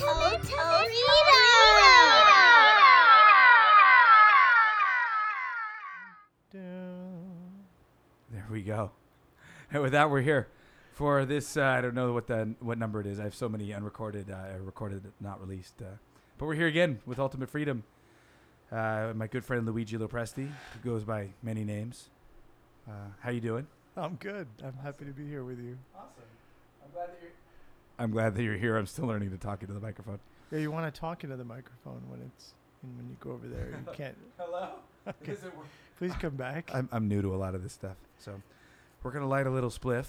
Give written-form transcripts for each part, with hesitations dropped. Toledo. There we go. And with that, we're here for this. I don't know what number it is. I have so many unrecorded, recorded, not released. But we're here again with Ultimate Freedom. My good friend Luigi LoPraeste, who goes by many names. How you doing? I'm good. I'm happy to be here with you. Awesome. I'm glad that you're here. I'm still learning to talk into the microphone. Yeah, you want to talk into the microphone when you go over there. You can't. Hello? Okay. Does it work? Please come back. I'm new to a lot of this stuff. So we're going to light a little spliff.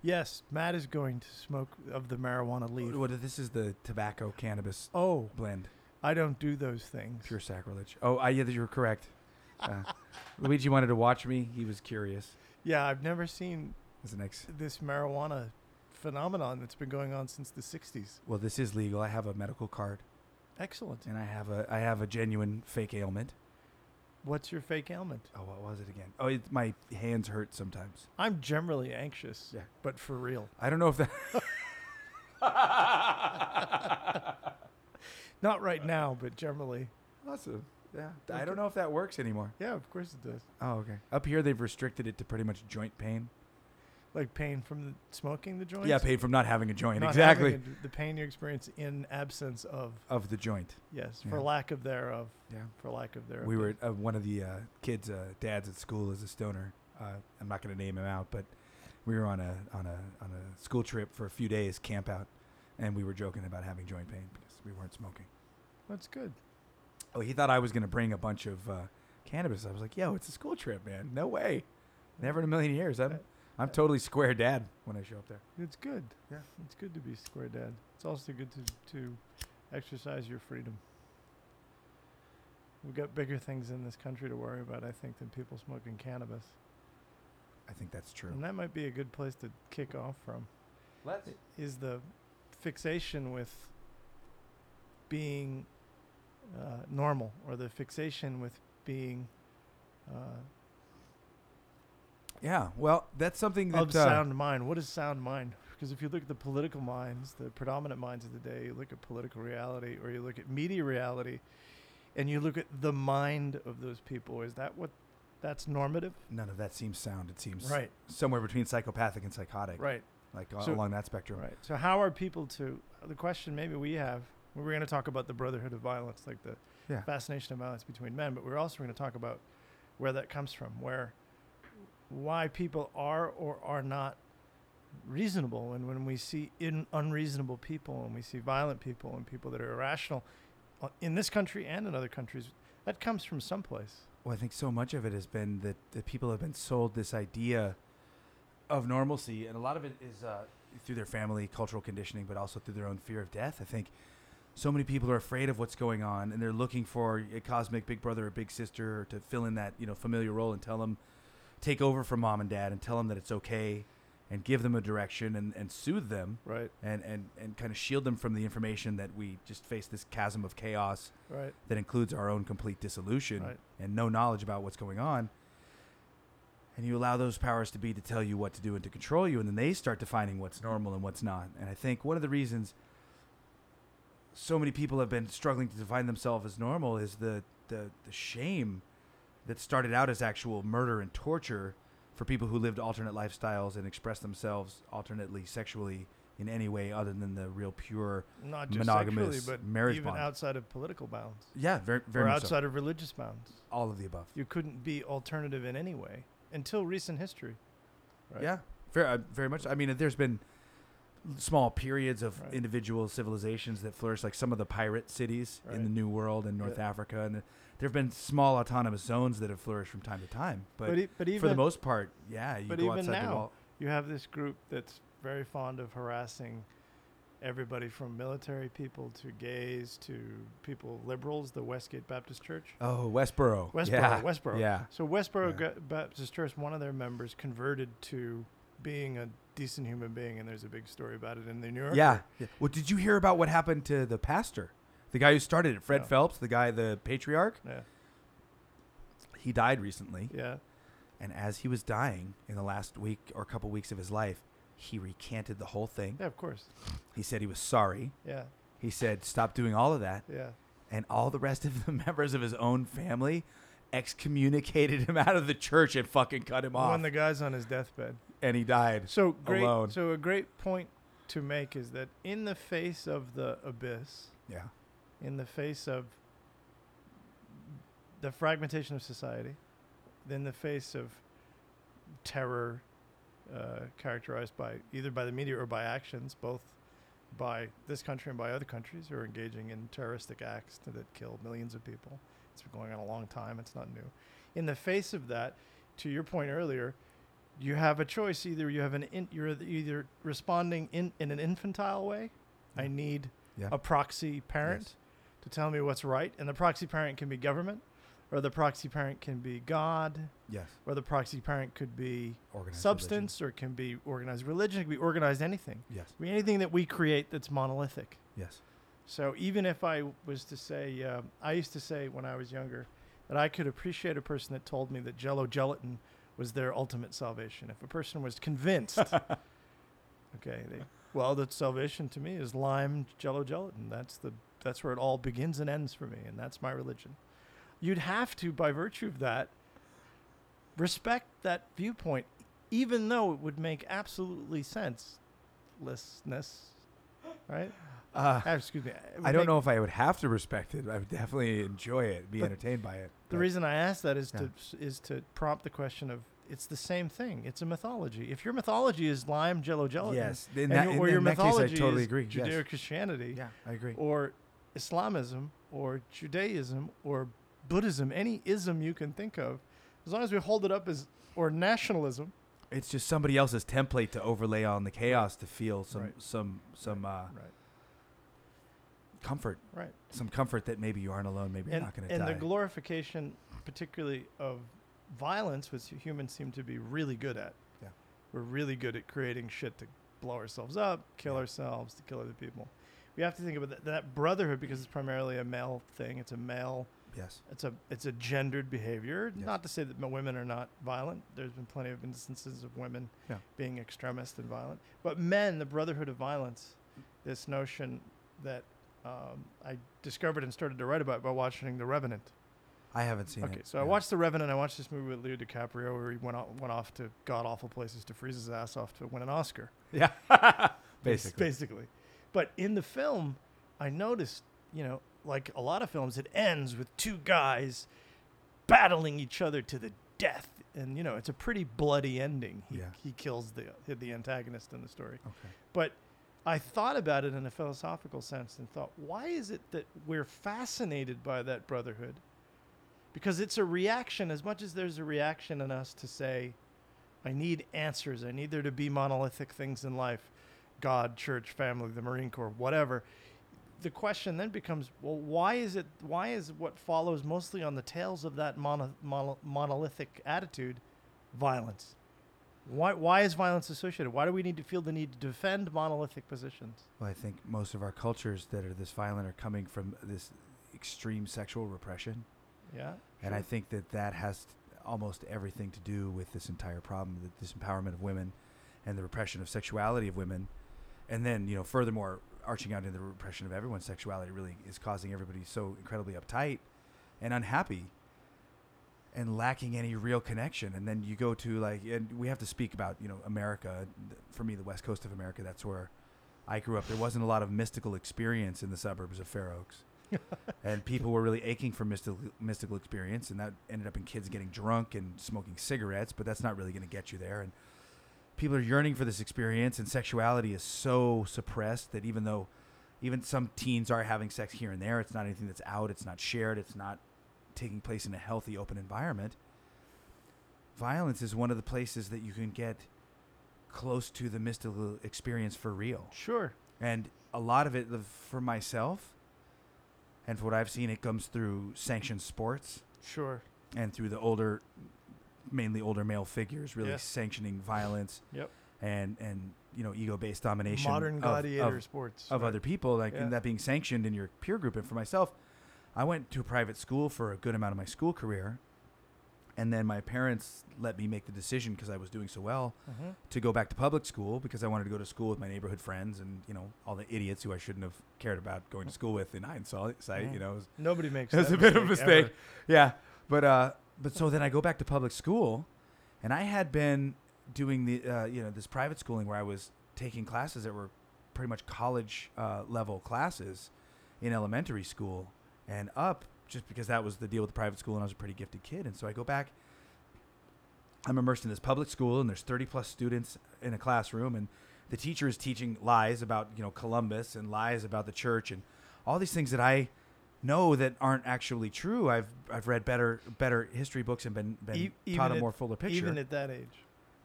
Yes, Matt is going to smoke of the marijuana leaf. This is the tobacco cannabis blend. I don't do those things. Pure sacrilege. Yeah, you're correct. Luigi wanted to watch me. He was curious. Yeah, I've never seen this marijuana phenomenon that's been going on since the 60s. Well, this is legal. I have a medical card. Excellent. And I have a genuine fake ailment. What's your fake ailment? Oh, what was it again? Oh, my hands hurt sometimes. I'm generally anxious. Yeah, but for real. I don't know if that... Not right now, but generally. Awesome. Yeah. I don't know if that works anymore. Yeah, of course it does. Oh, okay. Up here, they've restricted it to pretty much joint pain. Like pain from smoking the joint? Yeah, pain from not having a joint. Not exactly. The pain you experience in absence of. Of the joint. Yes, yeah. For lack of thereof. Yeah. For lack of thereof. We were at one of the kids' dads at school is a stoner. I'm not going to name him out, but we were on a school trip for a few days, camp out, and we were joking about having joint pain. We weren't smoking. That's good. Oh, he thought I was going to bring a bunch of cannabis. I was like, yo, it's a school trip, man. No way. Never in a million years. I'm totally square dad when I show up there. It's good. Yeah. It's good to be square dad. It's also good to exercise your freedom. We've got bigger things in this country to worry about, I think, than people smoking cannabis. I think that's true. And that might be a good place to kick off from. Let's. Is the fixation with... being normal, or the fixation with being that's something that... Of sound mind. What is sound mind? Because if you look at the political minds, the predominant minds of the day, you look at political reality, or you look at media reality, and you look at the mind of those people, is that what... that's normative? None of that seems sound. It seems right. Somewhere between psychopathic and psychotic. Right. Like along that spectrum. Right. So how are people to... The question maybe we have... We're going to talk about the brotherhood of violence, like the fascination of violence between men, but we're also going to talk about where that comes from, why people are or are not reasonable. And when we see unreasonable people, and we see violent people and people that are irrational in this country and in other countries, that comes from someplace. Well, I think so much of it has been that the people have been sold this idea of normalcy, and a lot of it is through their family, cultural conditioning, but also through their own fear of death, I think. So many people are afraid of what's going on, and they're looking for a cosmic big brother or big sister to fill in that familiar role and tell them, take over from mom and dad and tell them that it's okay and give them a direction and soothe them. Right. And kind of shield them from the information that we just face this chasm of chaos that includes our own complete dissolution and no knowledge about what's going on. And you allow those powers to be to tell you what to do and to control you, and then they start defining what's normal and what's not. And I think one of the reasons... so many people have been struggling to define themselves as normal is the shame that started out as actual murder and torture for people who lived alternate lifestyles and expressed themselves alternately sexually in any way other than the real pure monogamous but marriage even bond. Outside of political bounds. Yeah, very, very much so. Or outside of religious bounds. All of the above. You couldn't be alternative in any way until recent history. Right? Yeah, very much. I mean, there's been... small periods of individual civilizations that flourish, like some of the pirate cities in the New World and North Africa, and there have been small autonomous zones that have flourished from time to time. But even for the most part, you go outside the wall. You have this group that's very fond of harassing everybody from military people to gays to people liberals. The Westgate Baptist Church. Oh, Westboro. Westboro. Yeah. So Westboro Baptist Church, one of their members converted to being a decent human being, and there's a big story about it in the New Yorker. Yeah. Well, did you hear about what happened to the pastor? The guy who started it, Fred Phelps, the patriarch? Yeah. He died recently. Yeah. And as he was dying in the last week or couple weeks of his life, he recanted the whole thing. Yeah, of course. He said he was sorry. Yeah. He said, stop doing all of that. Yeah. And all the rest of the members of his own family excommunicated him out of the church and fucking cut him off. When the guy's on his deathbed. And he died alone. So a great point to make is that in the face of the abyss, yeah, in the face of the fragmentation of society, in the face of terror characterized by either by the media or by actions, both by this country and by other countries who are engaging in terroristic acts that kill millions of people. It's been going on a long time. It's not new. In the face of that, to your point earlier, you have a choice. Either you have you're either responding in an infantile way. Mm. I need a proxy parent to tell me what's right, and the proxy parent can be government, or the proxy parent can be God. Yes. Or the proxy parent could be organized substance, religion. Or it can be organized religion. It can be organized anything. Yes. I mean, anything that we create that's monolithic. Yes. So even if I was to say, I used to say when I was younger that I could appreciate a person that told me that Jell-O gelatin was their ultimate salvation. If a person was convinced, that salvation to me is lime Jell-O gelatin. That's where it all begins and ends for me, and that's my religion. You'd have to, by virtue of that, respect that viewpoint, even though it would make absolutely senselessness, right? Excuse me. I don't know if I would have to respect it. I would definitely enjoy it, be entertained by it. The reason I ask that is to prompt the question of, it's the same thing. It's a mythology. If your mythology is lime Jell-O gelatin, your mythology case, I totally agree. Judeo-Christianity, I agree, or Islamism, or Judaism, or Buddhism, any ism you can think of, as long as we hold it up as, or nationalism, it's just somebody else's template to overlay on the chaos to feel comfort, right? Some comfort that maybe you aren't alone, maybe you're not going to die. And the glorification, particularly of violence, which humans seem to be really good at. Yeah, we're really good at creating shit to blow ourselves up, kill ourselves, to kill other people. We have to think about that brotherhood, because it's primarily a male thing. It's a male. Yes. It's a gendered behavior. Yes. Not to say that women are not violent. There's been plenty of instances of women being extremist and violent. But men, the brotherhood of violence, this notion that I discovered and started to write about by watching The Revenant. I haven't seen it. Okay, so I watched The Revenant. I watched this movie with Leo DiCaprio where he went off to god-awful places to freeze his ass off to win an Oscar. Yeah. Basically. But in the film, I noticed, like a lot of films, it ends with two guys battling each other to the death. And, it's a pretty bloody ending. He kills the antagonist in the story. Okay. But I thought about it in a philosophical sense and thought, why is it that we're fascinated by that brotherhood? Because it's a reaction, as much as there's a reaction in us to say, I need answers. I need there to be monolithic things in life. God, church, family, the Marine Corps, whatever. The question then becomes, well, why is what follows mostly on the tails of that monolithic attitude violence? Why is violence associated? Why do we need to feel the need to defend monolithic positions? Well, I think most of our cultures that are this violent are coming from this extreme sexual repression. Yeah. And I think that has almost everything to do with this entire problem, the disempowerment of women and the repression of sexuality of women. And then, furthermore, arching out into the repression of everyone's sexuality really is causing everybody so incredibly uptight and unhappy and lacking any real connection. And then you go to and we have to speak about, America. For me, the West Coast of America, that's where I grew up. There wasn't a lot of mystical experience in the suburbs of Fair Oaks. And people were really aching for mystical experience. And that ended up in kids getting drunk and smoking cigarettes, but that's not really going to get you there. And people are yearning for this experience, and sexuality is so suppressed that even some teens are having sex here and there, it's not anything that's out, it's not shared, it's not taking place in a healthy, open environment. Violence is one of the places that you can get close to the mystical experience for real. Sure. And a lot of it, for myself, and for what I've seen, it comes through sanctioned sports. Sure. And through the mainly older male figures really sanctioning violence and ego-based domination, modern gladiator sports of other people, and that being sanctioned in your peer group. And for myself, I went to a private school for a good amount of my school career, And then my parents let me make the decision, because I was doing so well, mm-hmm. to go back to public school, because I wanted to go to school with my neighborhood friends and, you know, all the idiots who I shouldn't have cared about going to school with in hindsight, mm-hmm. you know. Nobody makes that. It was a bit of a mistake. Ever. Yeah. But so then I go back to public school, and I had been doing this private schooling where I was taking classes that were pretty much college level classes in elementary school and up, just because that was the deal with the private school, and I was a pretty gifted kid. And so I go back, I'm immersed in this public school, and there's 30 plus students in a classroom, and the teacher is teaching lies about, you know, Columbus, and lies about the church, and all these things that I know that aren't actually true. I've read better history books and been taught a more fuller picture. Even at that age.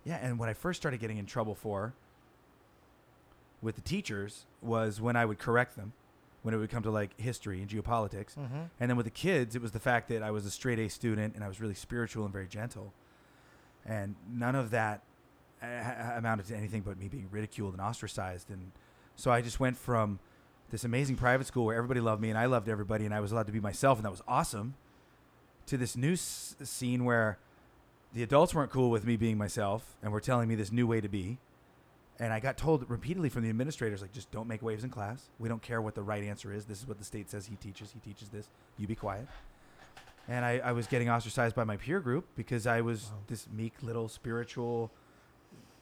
Yeah, and what I first started getting in trouble for with the teachers was when I would correct them, when it would come to like history and geopolitics. Mm-hmm. And then with the kids, it was the fact that I was a straight A student and I was really spiritual and very gentle. And none of that amounted to anything but me being ridiculed and ostracized. And so I just went from this amazing private school where everybody loved me and I loved everybody and I was allowed to be myself, and that was awesome, to this new scene where the adults weren't cool with me being myself and were telling me this new way to be. And I got told repeatedly from the administrators, like, just don't make waves in class. We don't care what the right answer is. This is what the state says. He teaches this. You be quiet. And I was getting ostracized by my peer group because I was this meek little spiritual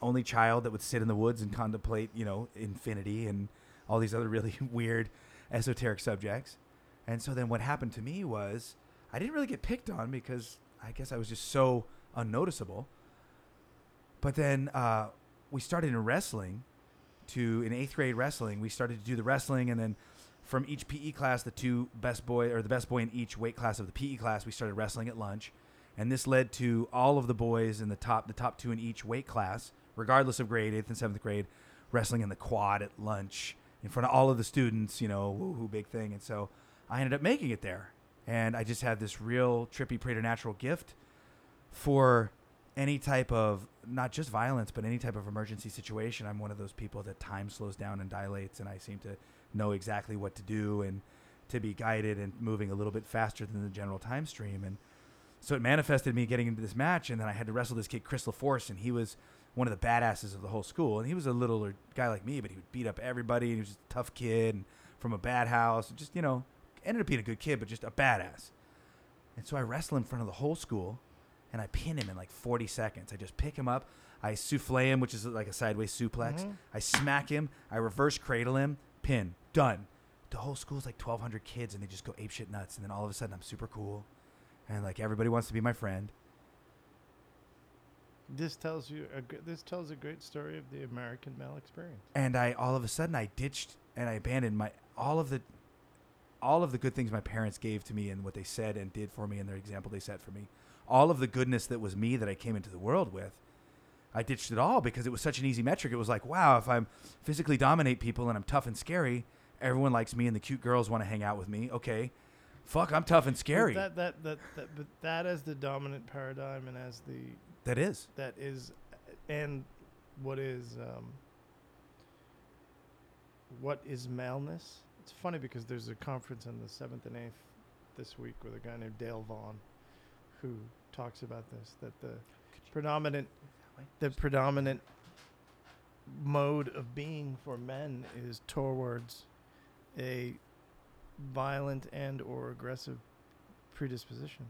only child that would sit in the woods and contemplate, you know, infinity and all these other really weird esoteric subjects. And so then what happened to me was I didn't really get picked on because I guess I was just so unnoticeable. But then... we started in eighth grade wrestling. We started to do the wrestling, and then from each PE class, the best boy in each weight class of the PE class, we started wrestling at lunch. And this led to all of the boys in the top two in each weight class, regardless of grade, 8th and 7th grade, wrestling in the quad at lunch in front of all of the students, you know, woohoo, big thing. And so I ended up making it there. And I just had this real trippy preternatural gift for any type of, not just violence, but any type of emergency situation. I'm one of those people that time slows down and dilates, and I seem to know exactly what to do and to be guided and moving a little bit faster than the general time stream. And so it manifested me getting into this match, and then I had to wrestle this kid, Chris LaForce, and he was one of the badasses of the whole school. And he was a littler guy like me, but he would beat up everybody, and he was just a tough kid and from a bad house. And just, you know, ended up being a good kid, but just a badass. And so I wrestled in front of the whole school, and I pin him in like 40 seconds. I just pick him up. I souffle him, which is like a sideways suplex. Mm-hmm. I smack him. I reverse cradle him. Pin. Done. The whole school's like 1,200 kids, and they just go apeshit nuts. And then all of a sudden, I'm super cool. And like everybody wants to be my friend. This tells a great story of the American male experience. And I all of a sudden, I ditched and I abandoned all of the good things my parents gave to me and what they said and did for me and their example they set for me. All of the goodness that was me that I came into the world with, I ditched it all because it was such an easy metric. It was like, wow, if I physically dominate people and I'm tough and scary, everyone likes me and the cute girls want to hang out with me. Okay, fuck, I'm tough and scary. But that is the dominant paradigm, and as the... That is, and what is maleness? It's funny because there's a conference on the 7th and 8th this week with a guy named Dale Vaughn, who talks about this, that the predominant mode of being for men is towards a violent and or aggressive predisposition.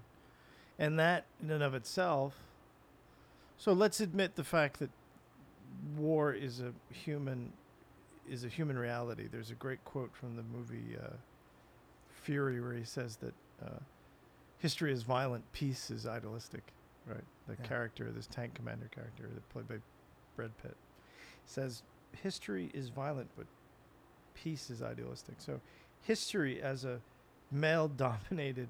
And that in and of itself, so let's admit the fact that war is a human reality. There's a great quote from the movie Fury where he says that history is violent, peace is idealistic, right? Character, this tank commander character that played by Brad Pitt, says history is violent, but peace is idealistic. So history as a male-dominated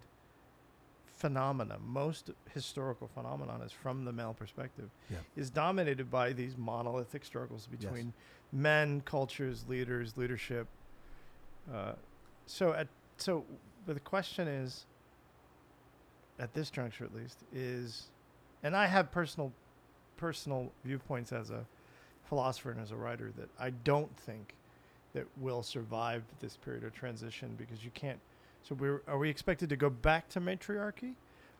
phenomena, most historical phenomenon is from the male perspective, is dominated by these monolithic struggles between men, cultures, leaders, leadership. But the question is, at this juncture at least, is, and I have personal viewpoints as a philosopher and as a writer, that I don't think that we'll survive this period of transition because you can't. So are we expected to go back to matriarchy,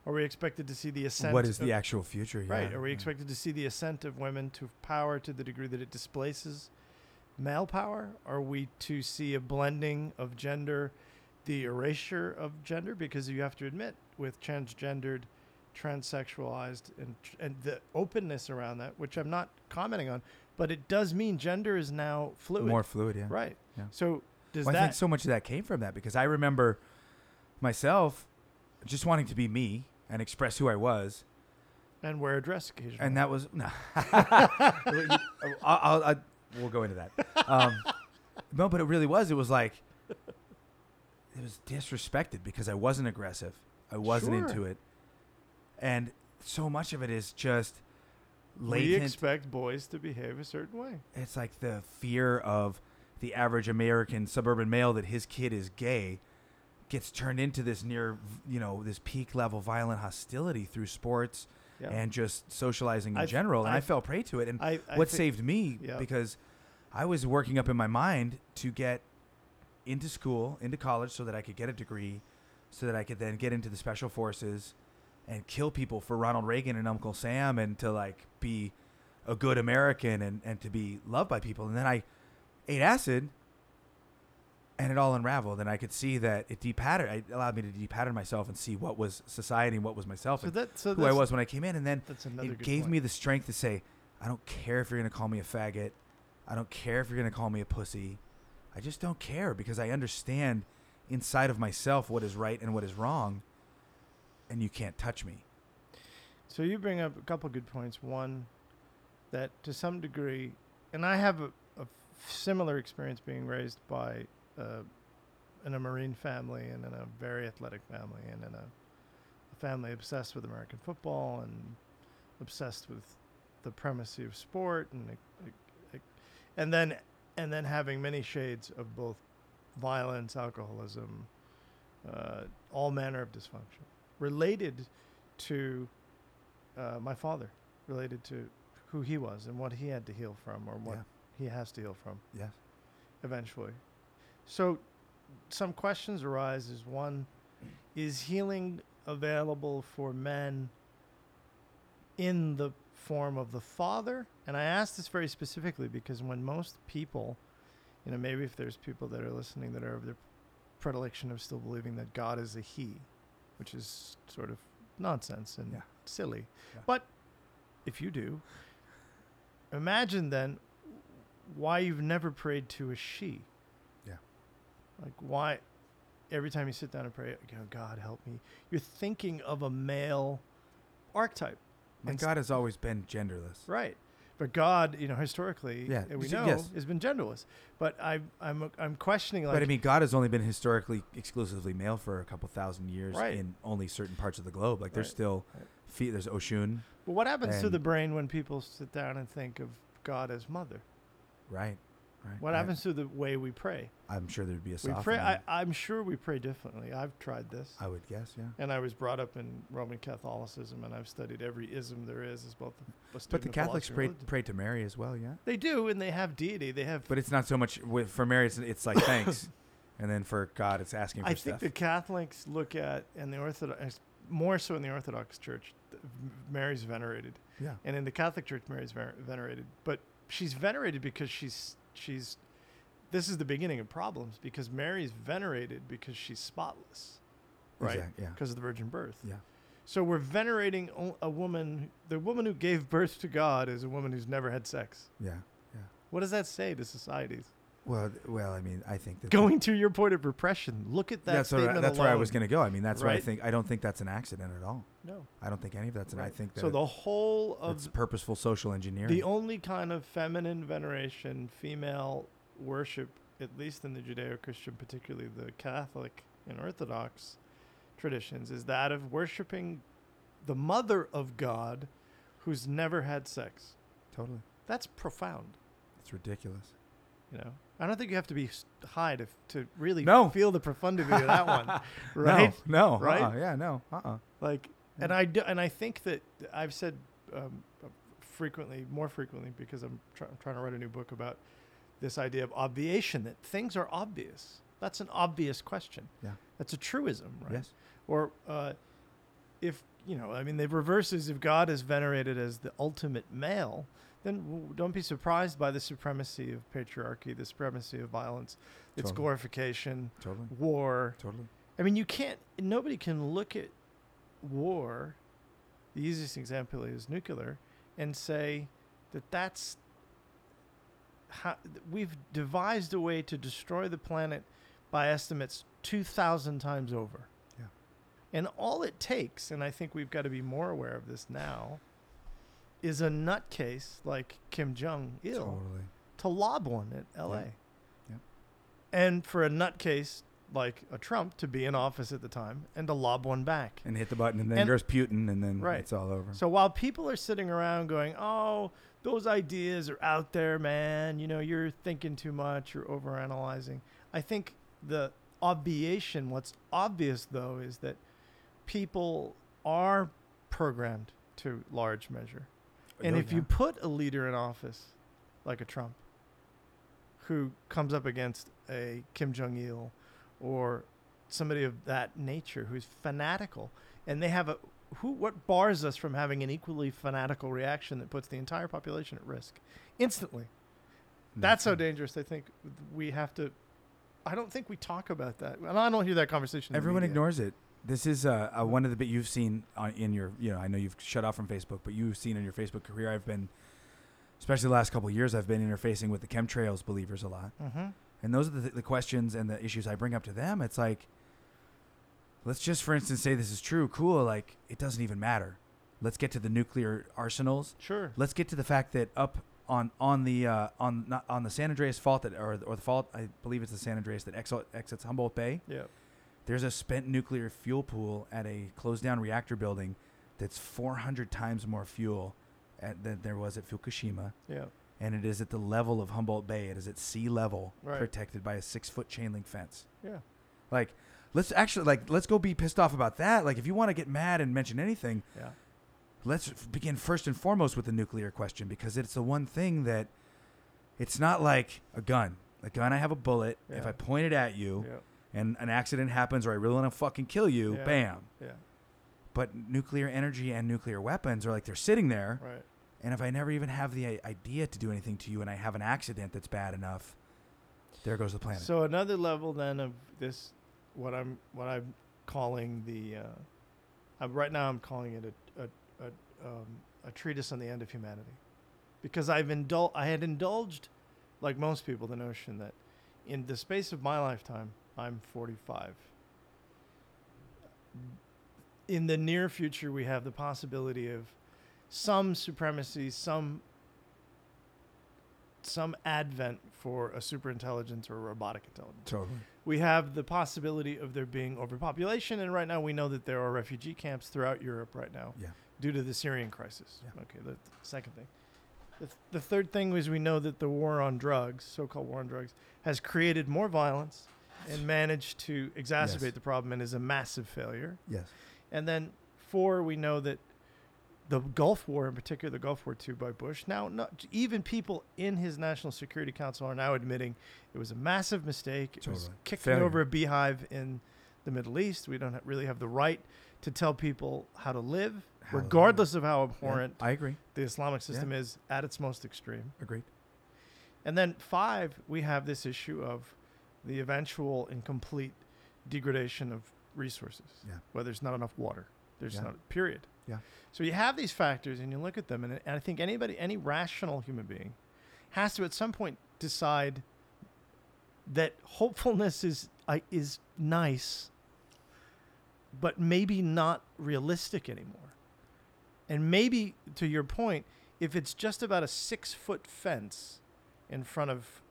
Are we expected to see the ascent? What is the actual future? Yeah. Right. Are we expected to see the ascent of women to power to the degree that it displaces male power? Are we to see a blending of gender, the erasure of gender? Because you have to admit, with transgendered, transsexualized, and the openness around that, which I'm not commenting on, but it does mean gender is now fluid. More fluid, yeah. Right. Yeah. So does that... I think so much of that came from that, because I remember myself just wanting to be me and express who I was. And wear a dress occasionally. And that was... No. We'll go into that. No, but it really was. It was like... It was disrespected because I wasn't aggressive. I wasn't into it. And so much of it is just latent. We expect boys to behave a certain way. It's like the fear of the average American suburban male that his kid is gay gets turned into this near, you know, this peak level violent hostility through sports and just socializing in general. And I fell prey to it. And what saved me, because I was working up in my mind to get into school, into college, so that I could get a degree, so that I could then get into the special forces and kill people for Ronald Reagan and Uncle Sam, and to like be a good American and to be loved by people. And then I ate acid and it all unraveled, and I could see that it allowed me to depattern myself and see what was society and what was myself, so who I was when I came in. And then it gave me the strength to say, I don't care if you're going to call me a faggot. I don't care if you're going to call me a pussy. I just don't care, because I understand inside of myself what is right and what is wrong, and you can't touch me. So you bring up a couple of good points. One, that to some degree, and I have a similar experience being raised by in a Marine family, and in a very athletic family, and in a family obsessed with American football and obsessed with the primacy of sport, and then having many shades of both violence, alcoholism, all manner of dysfunction, related to my father, related to who he was and what he had to heal from, or what he has to heal from. Yes, eventually. So some questions arise. Is one, is healing available for men in the form of the father? And I ask this very specifically because when most people, you know, maybe if there's people that are listening that are of their predilection of still believing that God is a he, which is sort of nonsense and silly. Yeah. But if you do, imagine then why you've never prayed to a she. Yeah. Like why every time you sit down and pray, you know, God help me, you're thinking of a male archetype. And God has always been genderless. Right. But God, you know, historically, we know, has been genderless. But I'm questioning, like... But I mean, God has only been historically exclusively male for a couple thousand years in only certain parts of the globe. Like, there's still... There's Oshun. But what happens to the brain when people sit down and think of God as mother? Right. What happens to the way we pray? I'm sure there'd be a softening. I'm sure we pray differently. I've tried this. I would guess, yeah. And I was brought up in Roman Catholicism, and I've studied every ism there is. But the Catholics pray to Mary as well, yeah? They do, and they have deity. But it's not so much for Mary, it's like thanks. And then for God, it's asking for stuff. I think the Catholics look at, and the Orthodox, more so in the Orthodox Church, Mary's venerated. Yeah. And in the Catholic Church, Mary's venerated. But she's venerated because she's this is the beginning of problems, because Mary's venerated because she's spotless, right? Exactly, yeah. Because of the virgin birth. Yeah. So we're venerating a woman. The woman who gave birth to God is a woman who's never had sex. Yeah. Yeah. What does that say to societies? Well, I mean, I think that going to your point of repression, look at that. That's statement alone. That's where I was going to go. I mean, that's why I think I don't think that's an accident at all. No, I don't think any of that's. Right. And I think that the whole of it's purposeful social engineering. The only kind of feminine veneration, female worship, at least in the Judeo-Christian, particularly the Catholic and Orthodox traditions, is that of worshiping the mother of God, who's never had sex. Totally, that's profound. It's ridiculous. You know, I don't think you have to be high to really feel the profundity of that one, right? No, right? Yeah, no, Like, yeah. And I think that I've said more frequently, because I'm trying to write a new book about this idea of obviation, that things are obvious. That's an obvious question. Yeah, that's a truism, right? Yes. Or if you know, I mean, the reverse is, if God is venerated as the ultimate male, then don't be surprised by the supremacy of patriarchy, the supremacy of violence, its totally. Glorification, totally. War. Totally. I mean, nobody can look at war, the easiest example is nuclear, and say that that's how we've devised a way to destroy the planet by estimates 2,000 times over. Yeah. And all it takes, and I think we've got to be more aware of this now, is a nutcase like Kim Jong-il totally. To lob one at LA. Yeah. Yeah. And for a nutcase like a Trump to be in office at the time and to lob one back. And hit the button, and then there's Putin, and then right. it's all over. So while people are sitting around going, oh, those ideas are out there, man, you know, you're thinking too much, you're overanalyzing. I think the obviation, what's obvious, though, is that people are programmed to large measure. And if you put a leader in office, like a Trump, who comes up against a Kim Jong-il or somebody of that nature who's fanatical, and they have what bars us from having an equally fanatical reaction that puts the entire population at risk instantly? That's so dangerous. I think we have to. I don't think we talk about that, and I don't hear that conversation. Everyone ignores it. This is one of the bit you've seen in your, you know, I know you've shut off from Facebook, but you've seen in your Facebook career, I've been, especially the last couple of years, I've been interfacing with the chemtrails believers a lot. Mm-hmm. And those are the questions and the issues I bring up to them. It's like, let's just, for instance, say this is true. Cool. Like, it doesn't even matter. Let's get to the nuclear arsenals. Sure. Let's get to the fact that up on the San Andreas fault or the fault, I believe it's the San Andreas that exits Humboldt Bay. Yeah. There's a spent nuclear fuel pool at a closed-down reactor building that's 400 times more fuel than there was at Fukushima. Yeah. And it is at the level of Humboldt Bay. It is at sea level, right. protected by a 6-foot chain link fence. Yeah. Like, let's go be pissed off about that. Like, if you want to get mad and mention anything, yeah. let's begin first and foremost with the nuclear question, because it's the one thing that it's not like a gun. A gun, I have a bullet. Yeah. If I point it at you... Yeah. and an accident happens or I really want to fucking kill you, yeah. bam. Yeah. But nuclear energy and nuclear weapons are like, they're sitting there. Right. And if I never even have the idea to do anything to you and I have an accident that's bad enough, there goes the planet. So another level then of this, what I'm calling the, right now I'm calling it a treatise on the end of humanity. Because I had indulged, like most people, the notion that in the space of my lifetime, I'm 45. In the near future, we have the possibility of some supremacy, some advent for a superintelligence or a robotic intelligence. Totally. We have the possibility of there being overpopulation, and right now we know that there are refugee camps throughout Europe right now yeah. due to the Syrian crisis. Yeah. Okay, the second thing. The third thing was we know that the war on drugs, so-called war on drugs, has created more violence and managed to exacerbate yes. the problem and is a massive failure. Yes. And then 4, we know that the Gulf War, in particular, the Gulf War II by Bush, now not, even people in his National Security Council are now admitting it was a massive mistake. It totally. Was kicking failure. Over a beehive in the Middle East. We don't really have the right to tell people how to live, regardless of how abhorrent yeah, I agree. The Islamic system yeah. is at its most extreme. Agreed. And then 5, we have this issue of the eventual and complete degradation of resources. Yeah. Where there's not enough water. There's yeah. not, period. Yeah. So you have these factors and you look at them, and I think any rational human being has to at some point decide that hopefulness is nice, but maybe not realistic anymore. And maybe, to your point, if it's just about a 6-foot fence in front of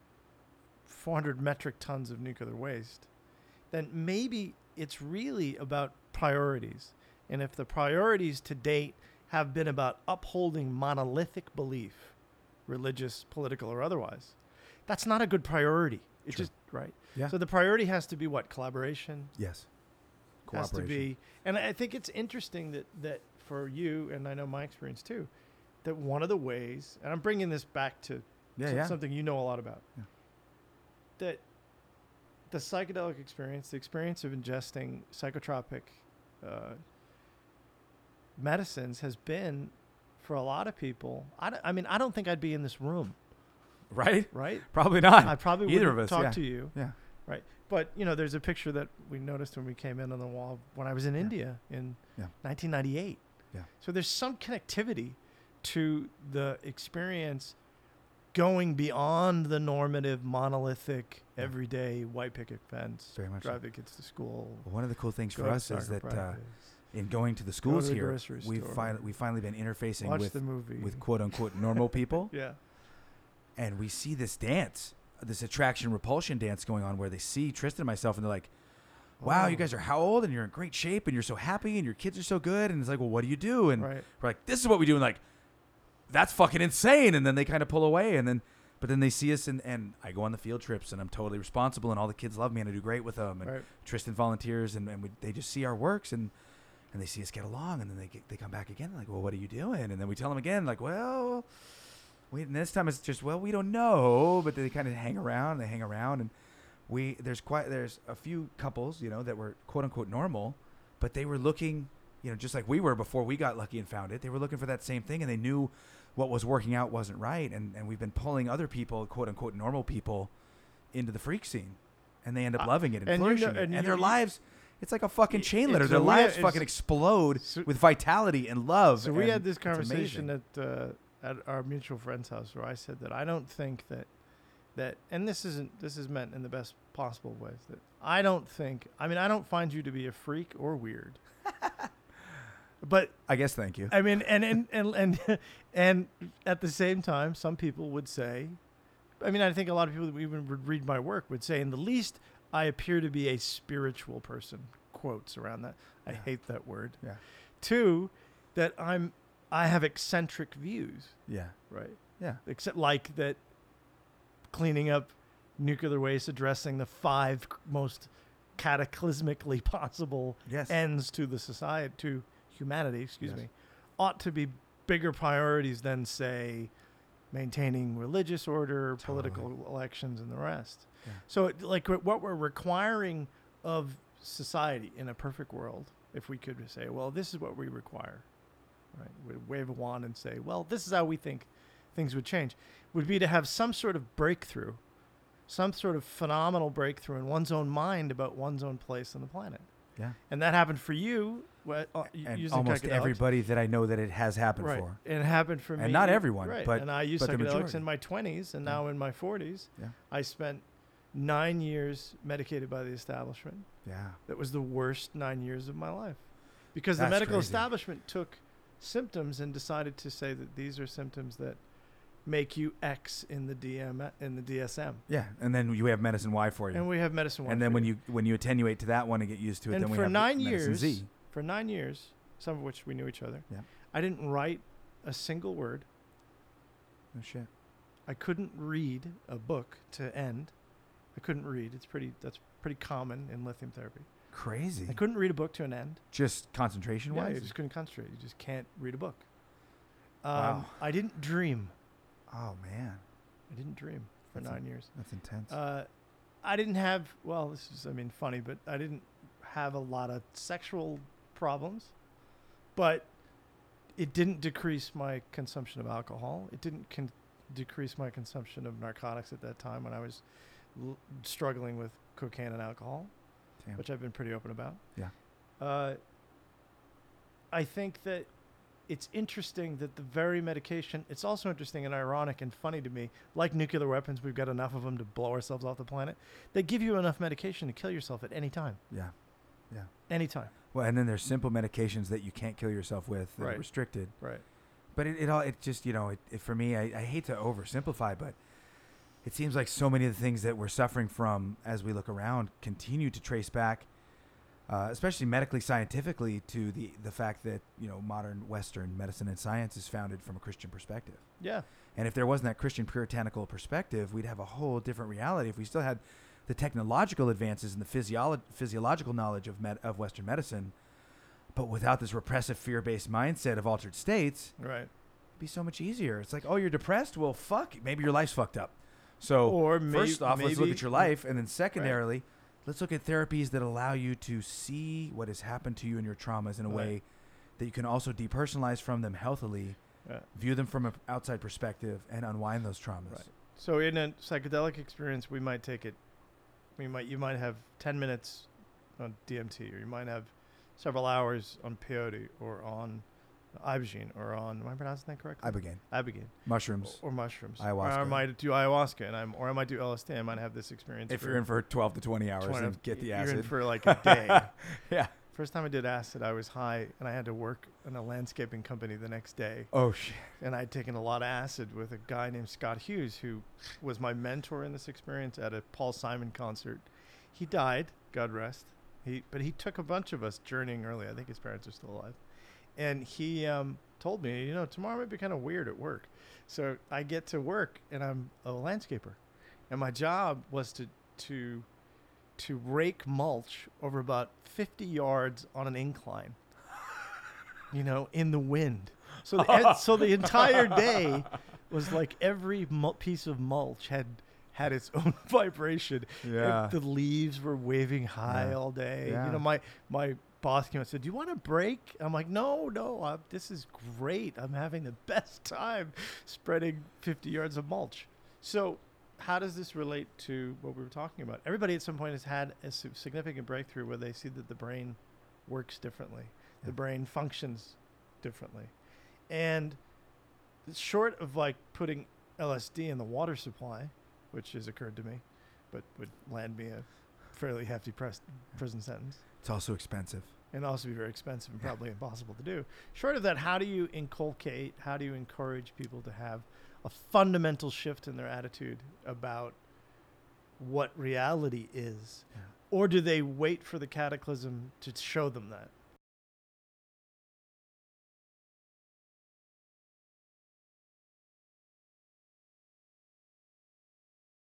400 metric tons of nuclear waste, then maybe it's really about priorities. And if the priorities to date have been about upholding monolithic belief, religious, political, or otherwise, that's not a good priority. It's just right. Yeah. So the priority has to be what? Collaboration? Yes. Has to be. And I think it's interesting that for you, and I know my experience too, that one of the ways, and I'm bringing this back to something you know a lot about, yeah. that the psychedelic experience, the experience of ingesting psychotropic medicines has been for a lot of people. I don't think I'd be in this room. Right? Right? Probably not. I probably wouldn't talk to you. Yeah. Right. But, there's a picture that we noticed when we came in on the wall when I was in India in 1998. Yeah. So there's some connectivity to the experience going beyond the normative, monolithic, everyday white picket fence. Very much. Drive the kids to school. Well, one of the cool things for us is that in going to the schools here, we've finally been interfacing with quote-unquote normal people. Yeah. And we see this dance, this attraction-repulsion dance going on where they see Tristan and myself, and they're like, wow, you guys are how old? And you're in great shape, and you're so happy, and your kids are so good. And it's like, well, what do you do? And we're like, this is what we do. And like, that's fucking insane. And then they kind of pull away. But then they see us, and I go on the field trips, and I'm totally responsible, and all the kids love me, and I do great with them. And Tristan volunteers, and they just see our works, and they see us get along. And then they come back again, like, well, what are you doing? And then we tell them again, like, well... And this time it's just, well, we don't know, but they kind of hang around, and there's a few couples, that were quote unquote normal, but they were looking, just like we were before we got lucky and found it. They were looking for that same thing, and they knew what was working out wasn't right, and we've been pulling other people, quote unquote normal people, into the freak scene, and they end up loving it and flourishing, and their lives. It's like a fucking chain letter. Their lives fucking explode with vitality and love. So we had this conversation at our mutual friend's house where I said that I don't think that and this is meant in the best possible ways, that I don't think, I don't find you to be a freak or weird, but I guess thank you. And at the same time, some people would say, I think a lot of people that even would read my work would say, in the least, I appear to be a spiritual person, quotes around that. I hate that word. Yeah. Two, that I have eccentric views. Yeah. Right. Yeah. Except like that, cleaning up nuclear waste, addressing the 5 most cataclysmically possible ends to the society, to humanity, excuse me, ought to be bigger priorities than, say, maintaining religious order, political elections, and the rest. Yeah. So like what we're requiring of society in a perfect world, if we could say, well, this is what we require. Right, would wave a wand and say, well, this is how we think things would change, would be to have some sort of breakthrough, some sort of phenomenal breakthrough in one's own mind about one's own place on the planet. Yeah. And that happened for you. And almost everybody that I know that it has happened for. It happened for me. And not everyone. Right. But, and I used psychedelics in my 20s and now in my 40s. Yeah. I spent 9 years medicated by the establishment. Yeah. That was the worst 9 years of my life. Because the medical establishment took symptoms and decided to say that these are symptoms that make you X in the DSM. Yeah, and then you have medicine Y for you. And we have medicine Y. And then when you attenuate to that one and get used to it, then we have medicine Z. For 9 years, some of which we knew each other. Yeah. I didn't write a single word. No shit. I couldn't read a book to end. I couldn't read. That's pretty common in lithium therapy. Crazy. I couldn't read a book to an end. Just concentration wise? Yeah, you just couldn't concentrate. You just can't read a book. Wow. I didn't dream. Oh, man. I didn't dream for 9 years. That's intense. I didn't have, funny, but I didn't have a lot of sexual problems. But it didn't decrease my consumption of alcohol. It didn't decrease my consumption of narcotics at that time when I was struggling with cocaine and alcohol. Damn. Which I've been pretty open about. Yeah. I think that it's interesting that the very medication, it's also interesting and ironic and funny to me, like nuclear weapons, we've got enough of them to blow ourselves off the planet. They give you enough medication to kill yourself at any time. Yeah. Yeah. Anytime. Well, and then there's simple medications that you can't kill yourself with that are restricted. Right. But it for me, I hate to oversimplify, but it seems like so many of the things that we're suffering from as we look around continue to trace back, especially medically, scientifically, to the fact that, modern Western medicine and science is founded from a Christian perspective. Yeah. And if there wasn't that Christian puritanical perspective, we'd have a whole different reality. If we still had the technological advances and the physiological knowledge of Western medicine, but without this repressive fear-based mindset of altered states, it'd be so much easier. It's like, oh, you're depressed? Well, fuck, maybe your life's fucked up. So, first off, let's look at your life. And then secondarily, let's look at therapies that allow you to see what has happened to you and your traumas in a way that you can also depersonalize from them healthily, view them from an outside perspective, and unwind those traumas. Right. So in a psychedelic experience, we might take it. You might have 10 minutes on DMT, or you might have several hours on peyote or on ibogaine or on, am I pronouncing that correctly? Ibogaine. Mushrooms. Or mushrooms. Ayahuasca. Or I might do ayahuasca, or I might do LSD. I might have this experience. If you're in for 12 to 20 hours and get the acid. You're in for like a day. Yeah. First time I did acid, I was high, and I had to work in a landscaping company the next day. Oh, shit. And I'd taken a lot of acid with a guy named Scott Hughes, who was my mentor in this experience at a Paul Simon concert. He died, God rest. But he took a bunch of us journeying early. I think his parents are still alive. And he told me, tomorrow might be kind of weird at work. So I get to work, and I'm a landscaper. And my job was to rake mulch over about 50 yards on an incline, in the wind. So the entire day was like every piece of mulch had its own vibration. Yeah. The leaves were waving high all day. Yeah. My boss came and said, "Do you want a break?" I'm like, "No, this is great. I'm having the best time spreading 50 yards of mulch." So how does this relate to what we were talking about? Everybody at some point has had a significant breakthrough where they see that the brain works differently. Yeah. The brain functions differently. And short of like putting LSD in the water supply, which has occurred to me, but would land me a fairly hefty prison sentence. It's also expensive. And also be very expensive and probably impossible to do. Short of that, how do you encourage people to have a fundamental shift in their attitude about what reality is? Yeah. Or do they wait for the cataclysm to show them that?